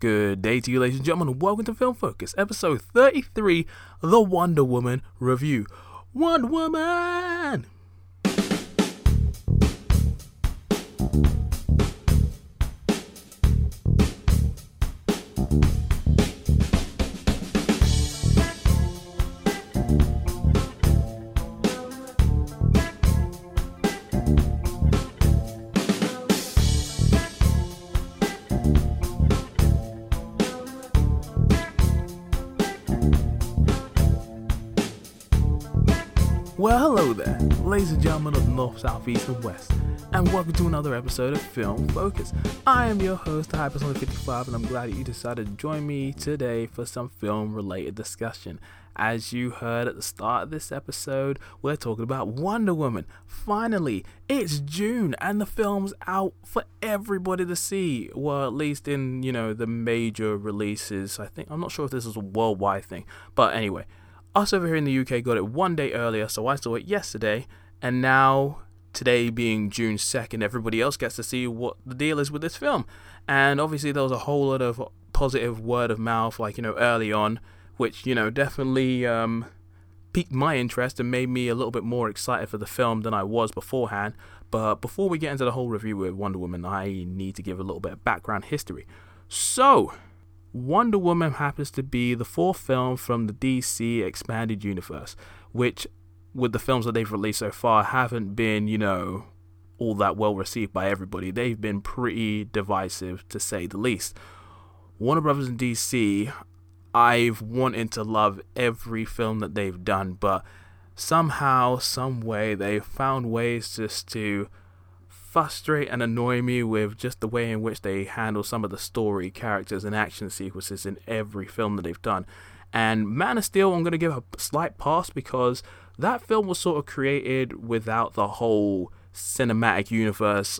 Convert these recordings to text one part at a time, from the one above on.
Good day to you, ladies and gentlemen, and welcome to Film Focus, episode 33, The Wonder Woman Review. Wonder Woman! Well, hello there, ladies and gentlemen of North, South, East, and West, and welcome to another episode of Film Focus. I am your host, Hypersonic55, and I'm glad that you decided to join me today for some film-related discussion. As you heard at the start of this episode, we're talking about Wonder Woman. Finally, it's June, and the film's out for everybody to see. Well, at least in, the major releases. I'm not sure if this is a worldwide thing, but anyway. Us over here in the UK got it one day earlier, so I saw it yesterday, and now, today being June 2nd, everybody else gets to see what the deal is with this film. And obviously there was a whole lot of positive word of mouth, early on, which, definitely piqued my interest and made me a little bit more excited for the film than I was beforehand. But before we get into the whole review with Wonder Woman, I need to give a little bit of background history. So, Wonder Woman happens to be the fourth film from the DC Expanded Universe, which, with the films that they've released so far, haven't been, all that well received by everybody. They've been pretty divisive, to say the least. Warner Brothers and DC, I've wanted to love every film that they've done, but somehow, some way, they've found ways just to frustrate and annoy me with just the way in which they handle some of the story, characters, and action sequences in every film that they've done. And Man of Steel, I'm going to give a slight pass because that film was sort of created without the whole cinematic universe,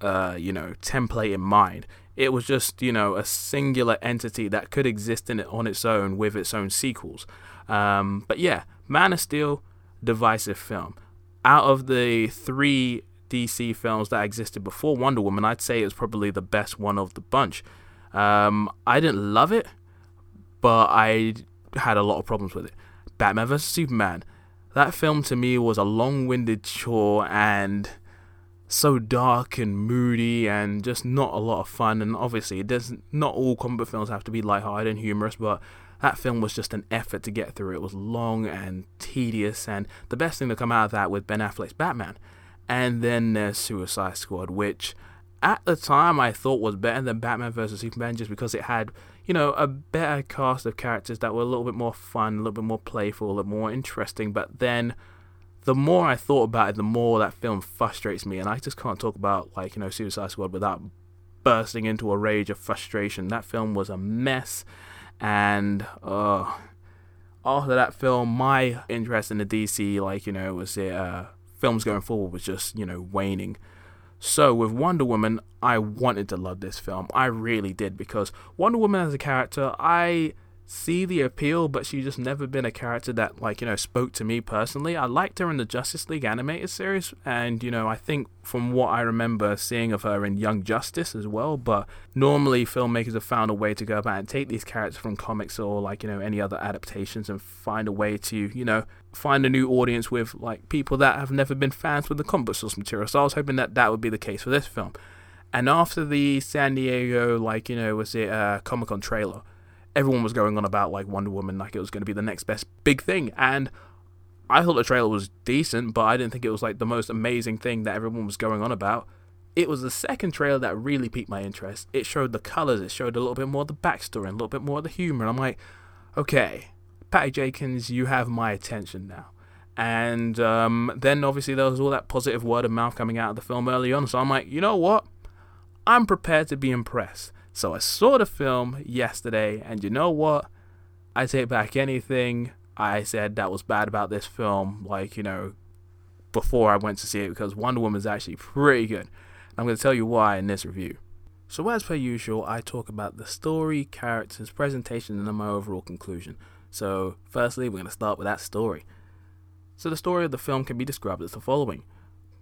template in mind. It was just, a singular entity that could exist in it on its own with its own sequels. But yeah, Man of Steel, divisive film. Out of the three DC films that existed before Wonder Woman, I'd say it was probably the best one of the bunch. I didn't love it, but I had a lot of problems with it. Batman vs. Superman. That film to me was a long-winded chore and so dark and moody and just not a lot of fun. And obviously, not all comic book films have to be lighthearted and humorous, but that film was just an effort to get through. It was long and tedious, and the best thing to come out of that was Ben Affleck's Batman. And then there's Suicide Squad, which at the time I thought was better than Batman vs. Superman just because it had, a better cast of characters that were a little bit more fun, a little bit more playful, a little more interesting. But then the more I thought about it, the more that film frustrates me. And I just can't talk about, Suicide Squad without bursting into a rage of frustration. That film was a mess. And, after that film, my interest in the DC, films going forward was just, waning. So with Wonder Woman, I wanted to love this film. I really did, because Wonder Woman as a character, I see the appeal, but she's just never been a character that, spoke to me personally. I liked her in the Justice League animated series, and, I think from what I remember seeing of her in Young Justice as well, but normally filmmakers have found a way to go about and take these characters from comics or, any other adaptations and find a way to, find a new audience with, people that have never been fans with the comic book source material. So I was hoping that that would be the case for this film. And after the San Diego, Comic-Con trailer, everyone was going on about Wonder Woman, it was going to be the next best big thing. And I thought the trailer was decent, but I didn't think it was the most amazing thing that everyone was going on about. It was the second trailer that really piqued my interest. It showed the colors, it showed a little bit more of the backstory and a little bit more of the humor. And I'm like, okay, Patty Jenkins, you have my attention now. And then obviously there was all that positive word of mouth coming out of the film early on. So I'm like, you know what? I'm prepared to be impressed. So I saw the film yesterday, and you know what? I take back anything I said that was bad about this film, before I went to see it, because Wonder Woman's actually pretty good. I'm going to tell you why in this review. So as per usual, I talk about the story, characters, presentation, and then my overall conclusion. So firstly, we're going to start with that story. So the story of the film can be described as the following.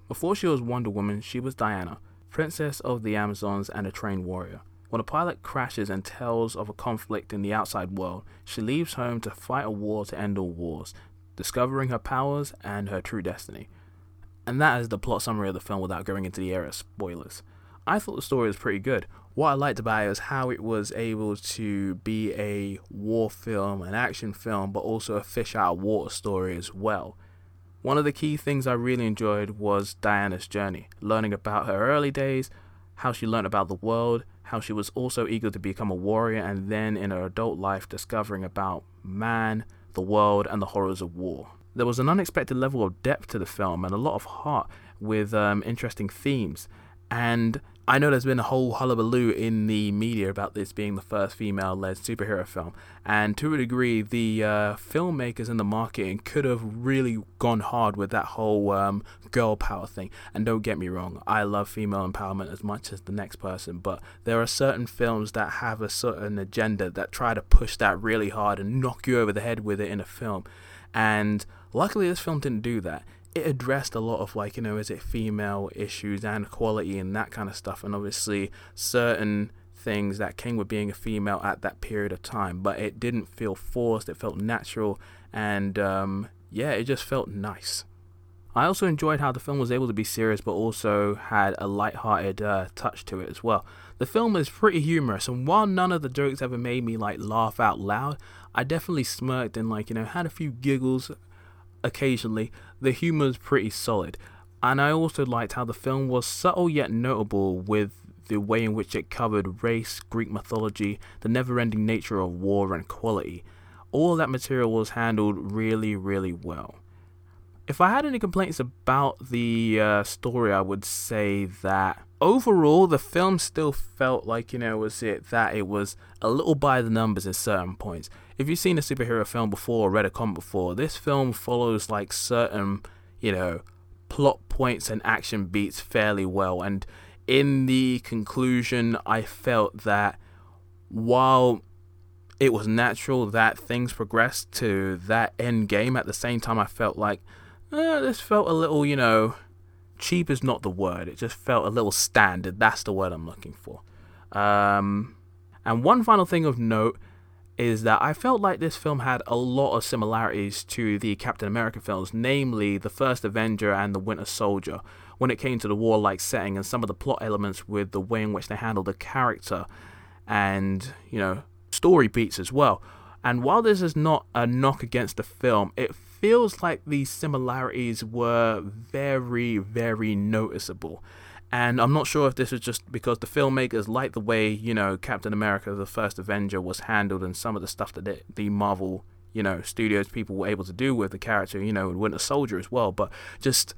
Before she was Wonder Woman, she was Diana, princess of the Amazons and a trained warrior. When a pilot crashes and tells of a conflict in the outside world, she leaves home to fight a war to end all wars, discovering her powers and her true destiny. And that is the plot summary of the film without going into the area of spoilers. I thought the story was pretty good. What I liked about it was how it was able to be a war film, an action film, but also a fish out of water story as well. One of the key things I really enjoyed was Diana's journey, learning about her early days, how she learned about the world, how she was also eager to become a warrior, and then in her adult life discovering about man, the world, and the horrors of war. There was an unexpected level of depth to the film and a lot of heart with interesting themes. And I know there's been a whole hullabaloo in the media about this being the first female-led superhero film, and to a degree the filmmakers and the marketing could have really gone hard with that whole girl power thing. And don't get me wrong, I love female empowerment as much as the next person, but there are certain films that have a certain agenda that try to push that really hard and knock you over the head with it in a film. And luckily this film didn't do that. It addressed a lot of, like, you know, is it female issues and equality and that kind of stuff, and obviously certain things that came with being a female at that period of time, but it didn't feel forced, it felt natural, and it just felt nice. I also enjoyed how the film was able to be serious but also had a light-hearted touch to it as well. The film is pretty humorous, and while none of the jokes ever made me, like, laugh out loud, I definitely smirked and, like, you know, had a few giggles occasionally. The humor is pretty solid, and I also liked how the film was subtle yet notable with the way in which it covered race, Greek mythology, the never-ending nature of war and equality. All that material was handled really, really well. If I had any complaints about the story, I would say that overall the film still felt like, you know, it was a little by the numbers at certain points. If you've seen a superhero film before or read a comic before, this film follows, like, certain, you know, plot points and action beats fairly well. And in the conclusion, I felt that while it was natural that things progressed to that end game, at the same time I felt like this felt a little, you know, cheap is not the word. It just felt a little standard. That's the word I'm looking for. And one final thing of note is that I felt like this film had a lot of similarities to the Captain America films, namely The First Avenger and The Winter Soldier, when it came to the warlike setting and some of the plot elements with the way in which they handled the character and, you know, story beats as well. And while this is not a knock against the film, it feels like these similarities were very, very noticeable. And I'm not sure if this is just because the filmmakers like the way, you know, Captain America, the First Avenger was handled and some of the stuff that the Marvel, you know, studios people were able to do with the character, you know, and Winter Soldier as well. But just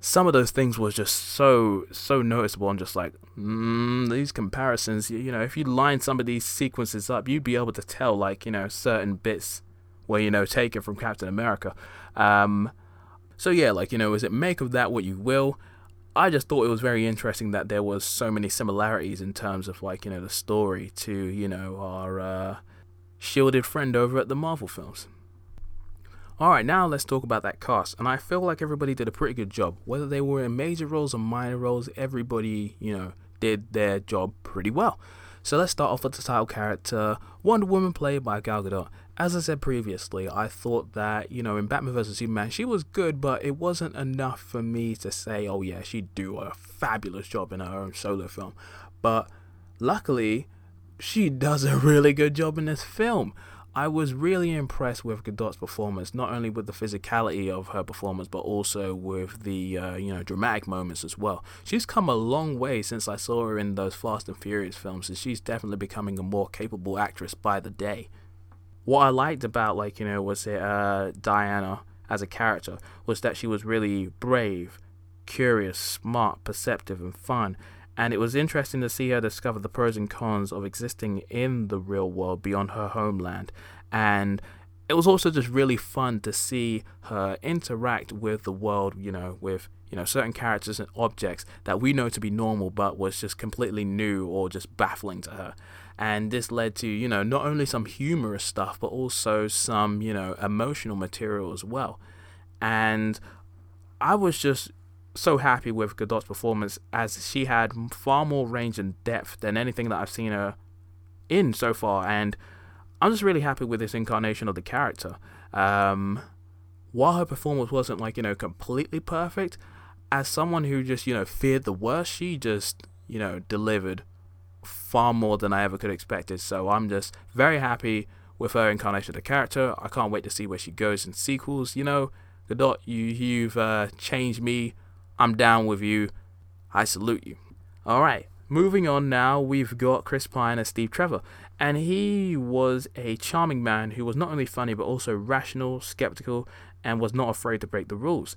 some of those things was just so noticeable. I'm just like, these comparisons, you know, if you line some of these sequences up, you'd be able to tell, like, you know, certain bits were, you know, taken from Captain America. So, yeah, like, you know, make of that what you will. I just thought it was very interesting that there was so many similarities in terms of, like, you know, the story to, you know, our shielded friend over at the Marvel films. Alright, now let's talk about that cast. And I feel like everybody did a pretty good job. Whether they were in major roles or minor roles, everybody, you know, did their job pretty well. So let's start off with the title character, Wonder Woman, played by Gal Gadot. As I said previously, I thought that, you know, in Batman vs. Superman, she was good, but it wasn't enough for me to say, oh yeah, she'd do a fabulous job in her own solo film. But luckily, she does a really good job in this film. I was really impressed with Gadot's performance, not only with the physicality of her performance, but also with the, you know, dramatic moments as well. She's come a long way since I saw her in those Fast and Furious films, and she's definitely becoming a more capable actress by the day. What I liked about, like, you know, Diana as a character was that she was really brave, curious, smart, perceptive, and fun. And it was interesting to see her discover the pros and cons of existing in the real world beyond her homeland. And it was also just really fun to see her interact with the world, you know, with, you know, certain characters and objects that we know to be normal but was just completely new or just baffling to her. And this led to, you know, not only some humorous stuff but also some, you know, emotional material as well. And I was just so happy with Gadot's performance, as she had far more range and depth than anything that I've seen her in so far, and I'm just really happy with this incarnation of the character. While her performance wasn't, like, you know, completely perfect, as someone who just, you know, feared the worst, she just, you know, delivered far more than I ever could have expected. So I'm just very happy with her incarnation of the character. I can't wait to see where she goes in sequels. You know, Gadot, you've changed me. I'm down with you. I salute you. All right, moving on now, we've got Chris Pine as Steve Trevor. And he was a charming man who was not only funny, but also rational, skeptical, and was not afraid to break the rules.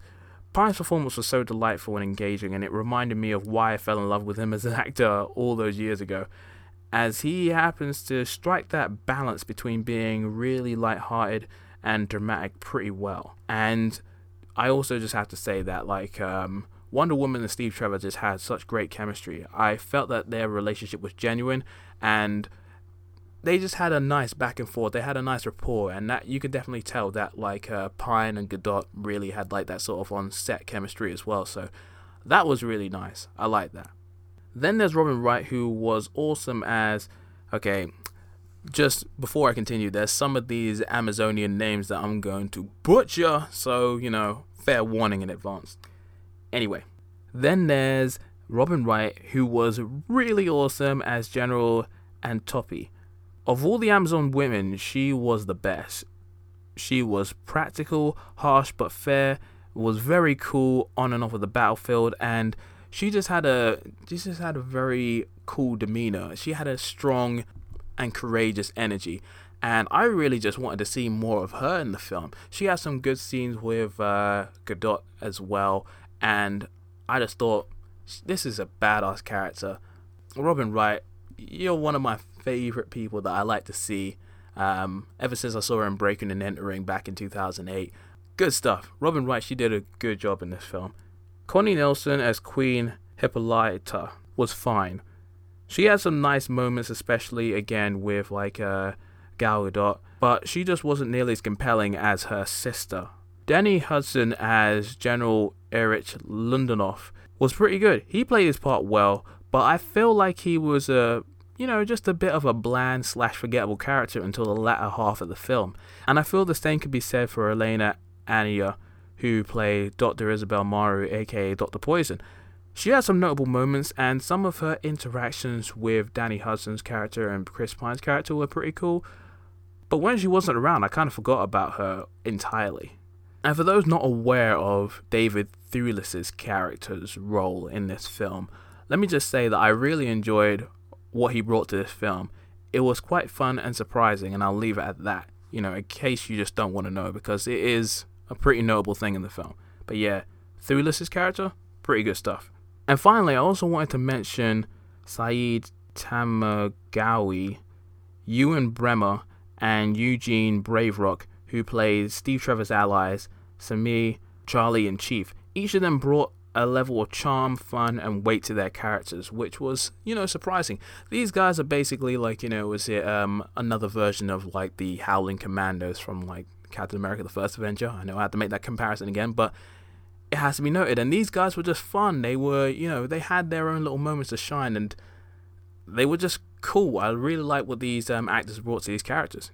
Pine's performance was so delightful and engaging, and it reminded me of why I fell in love with him as an actor all those years ago, as he happens to strike that balance between being really lighthearted and dramatic pretty well. And I also just have to say that, like, Wonder Woman and Steve Trevor just had such great chemistry. I felt that their relationship was genuine, and they just had a nice back and forth. They had a nice rapport, and that you could definitely tell that, like, Pine and Gadot really had, like, that sort of on-set chemistry as well. So that was really nice. I like that. Then there's Robin Wright, who was awesome as... Okay, just before I continue, there's some of these Amazonian names that I'm going to butcher, so, you know, fair warning in advance. Anyway, then there's Robin Wright, who was really awesome as General Antopi. Of all the Amazon women, she was the best. She was practical, harsh but fair, was very cool on and off of the battlefield, and she just had a very cool demeanor. She had a strong and courageous energy, and I really just wanted to see more of her in the film. She had some good scenes with Gadot as well, and I just thought, this is a badass character. Robin Wright, you're one of my favorite people that I like to see ever since I saw her in Breaking and Entering back in 2008. Good stuff. Robin Wright, she did a good job in this film. Connie Nelson as Queen Hippolyta was fine. She had some nice moments, especially again with, like, Gal Gadot, but she just wasn't nearly as compelling as her sister. Danny Hudson as General Erich Lundinoff was pretty good. He played his part well, but I feel like he was just a bit of a bland / forgettable character until the latter half of the film. And I feel the same could be said for Elena Ania, who played Dr. Isabel Maru, aka Dr. Poison. She had some notable moments, and some of her interactions with Danny Hudson's character and Chris Pine's character were pretty cool. But when she wasn't around, I kind of forgot about her entirely. And for those not aware of David Thewlis's character's role in this film, let me just say that I really enjoyed what he brought to this film. It was quite fun and surprising, and I'll leave it at that, you know, in case you just don't want to know, because it is a pretty notable thing in the film. But yeah, Thewlis's character, pretty good stuff. And finally, I also wanted to mention Saïd Taghmaoui, Ewan Bremner, and Eugene Brave Rock, who played Steve Trevor's allies, Sammy, Charlie, and Chief. Each of them brought a level of charm, fun, and weight to their characters, which was, you know, surprising. These guys are basically, like, you know, another version of, like, the Howling Commandos from, like, Captain America: The First Avenger. I know I had to make that comparison again, but it has to be noted. And these guys were just fun. They were, you know, they had their own little moments to shine, and they were just cool. I really liked what these actors brought to these characters.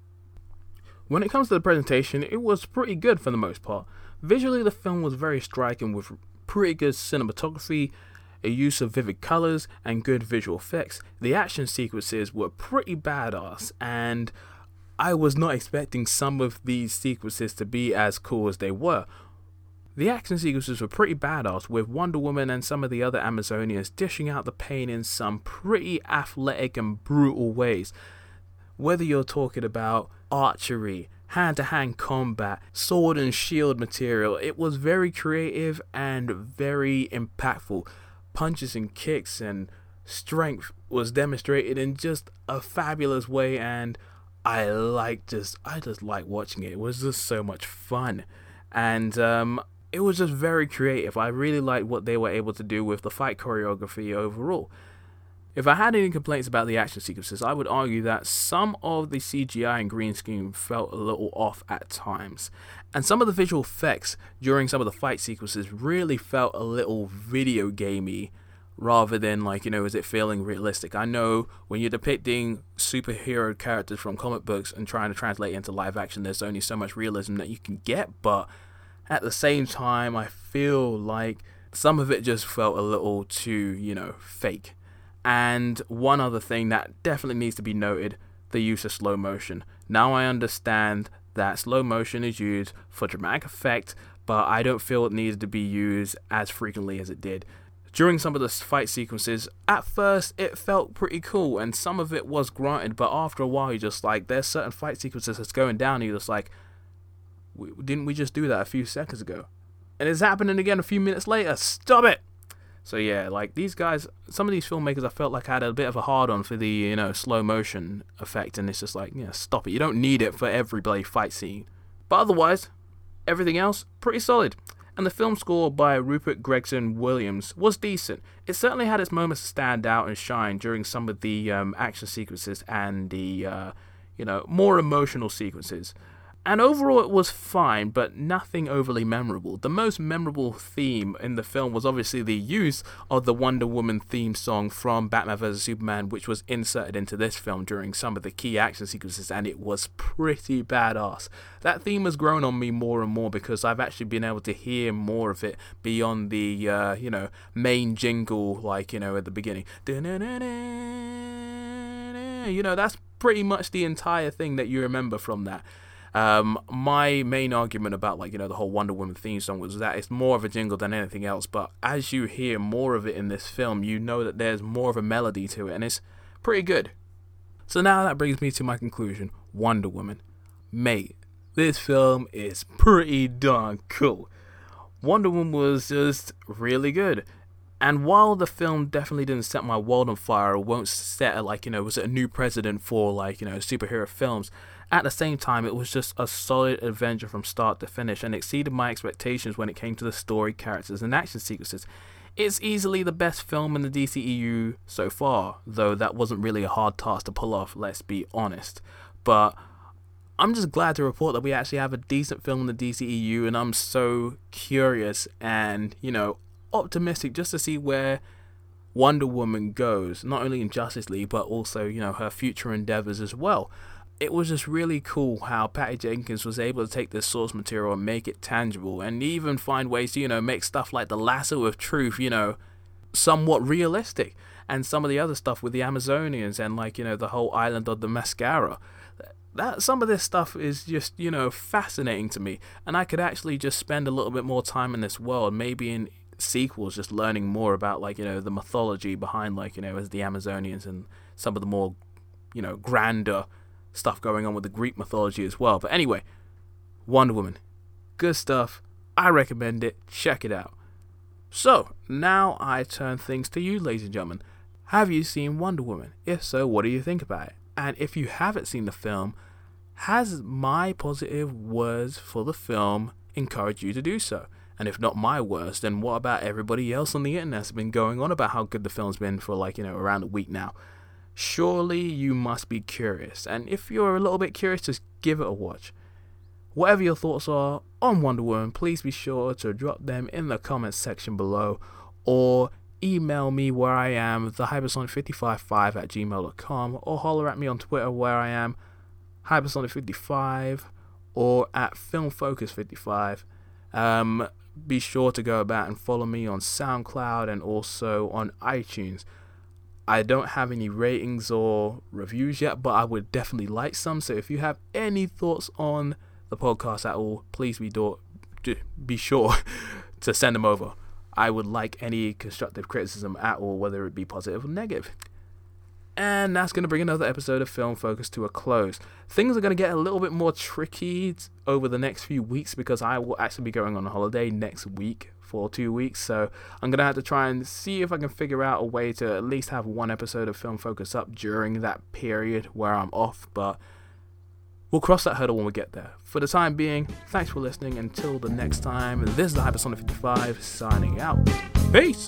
When it comes to the presentation, it was pretty good for the most part. Visually, the film was very striking, with pretty good cinematography, a use of vivid colors, and good visual effects. The action sequences were pretty badass, and I was not expecting some of these sequences to be as cool as they were. The action sequences were pretty badass, with Wonder Woman and some of the other Amazonians dishing out the pain in some pretty athletic and brutal ways. Whether you're talking about archery, hand-to-hand combat, sword and shield material, it was very creative and very impactful. Punches and kicks and strength was demonstrated in just a fabulous way, and I just like watching it. It was just so much fun, and it was just very creative. I really liked what they were able to do with the fight choreography overall. If I had any complaints about the action sequences, I would argue that some of the CGI and green screen felt a little off at times, and some of the visual effects during some of the fight sequences really felt a little video gamey rather than like, you know, is it feeling realistic? I know when you're depicting superhero characters from comic books and trying to translate into live action, there's only so much realism that you can get, but at the same time, I feel like some of it just felt a little too, you know, fake. And one other thing that definitely needs to be noted, the use of slow motion. Now I understand that slow motion is used for dramatic effect, but I don't feel it needs to be used as frequently as it did. During some of the fight sequences, at first it felt pretty cool and some of it was granted, but after a while you're just like, there's certain fight sequences that's going down and you're just like, didn't we just do that a few seconds ago? And it's happening again a few minutes later, stop it! So yeah, like these guys, some of these filmmakers I felt like had a bit of a hard on for the, you know, slow motion effect, and it's just like, yeah, stop it. You don't need it for every bloody fight scene. But otherwise, everything else, pretty solid. And the film score by Rupert Gregson-Williams was decent. It certainly had its moments to stand out and shine during some of the action sequences and the, you know, more emotional sequences. And overall, it was fine, but nothing overly memorable. The most memorable theme in the film was obviously the use of the Wonder Woman theme song from Batman vs. Superman, which was inserted into this film during some of the key action sequences, and it was pretty badass. That theme has grown on me more and more because I've actually been able to hear more of it beyond the, you know, main jingle, like, you know, at the beginning. You know, that's pretty much the entire thing that you remember from that. My main argument about, like, you know, the whole Wonder Woman theme song was that it's more of a jingle than anything else, but as you hear more of it in this film, you know that there's more of a melody to it, and it's pretty good. So now that brings me to my conclusion. Wonder Woman. Mate, this film is pretty darn cool. Wonder Woman was just really good. And while the film definitely didn't set my world on fire, or won't set, like, you know, was it a new precedent for, like, you know, superhero films, at the same time, it was just a solid adventure from start to finish and exceeded my expectations when it came to the story, characters, and action sequences. It's easily the best film in the DCEU so far, though that wasn't really a hard task to pull off, let's be honest. But I'm just glad to report that we actually have a decent film in the DCEU, and I'm so curious and, you know, optimistic just to see where Wonder Woman goes, not only in Justice League, but also, you know, her future endeavors as well. It was just really cool how Patty Jenkins was able to take this source material and make it tangible and even find ways to, you know, make stuff like the Lasso of Truth, you know, somewhat realistic. And some of the other stuff with the Amazonians and, like, you know, the whole island of the Mascara. That some of this stuff is just, you know, fascinating to me. And I could actually just spend a little bit more time in this world, maybe in sequels, just learning more about, like, you know, the mythology behind, like, you know, as the Amazonians and some of the more, you know, grander stuff going on with the Greek mythology as well. But anyway, Wonder Woman, good stuff. I recommend it. Check it out. So now I turn things to you, ladies and gentlemen. Have you seen Wonder Woman? If so, what do you think about it? And if you haven't seen the film, has my positive words for the film encouraged you to do so? And if not my words, then what about everybody else on the internet that's been going on about how good the film's been for, like, you know, around a week now? Surely you must be curious, and if you're a little bit curious, just give it a watch. Whatever your thoughts are on Wonder Woman, please be sure to drop them in the comments section below, or email me where I am, thehypersonic555@gmail.com, or holler at me on Twitter where I am, hypersonic55, or at filmfocus55. Be sure to go about and follow me on SoundCloud and also on iTunes. I don't have any ratings or reviews yet, but I would definitely like some. So if you have any thoughts on the podcast at all, please be sure to send them over. I would like any constructive criticism at all, whether it be positive or negative. And that's going to bring another episode of Film Focus to a close. Things are going to get a little bit more tricky over the next few weeks because I will actually be going on a holiday next week for 2 weeks. So I'm going to have to try and see if I can figure out a way to at least have one episode of Film Focus up during that period where I'm off. But we'll cross that hurdle when we get there. For the time being, thanks for listening. Until the next time, this is the Hypersonic 55 signing out. Peace!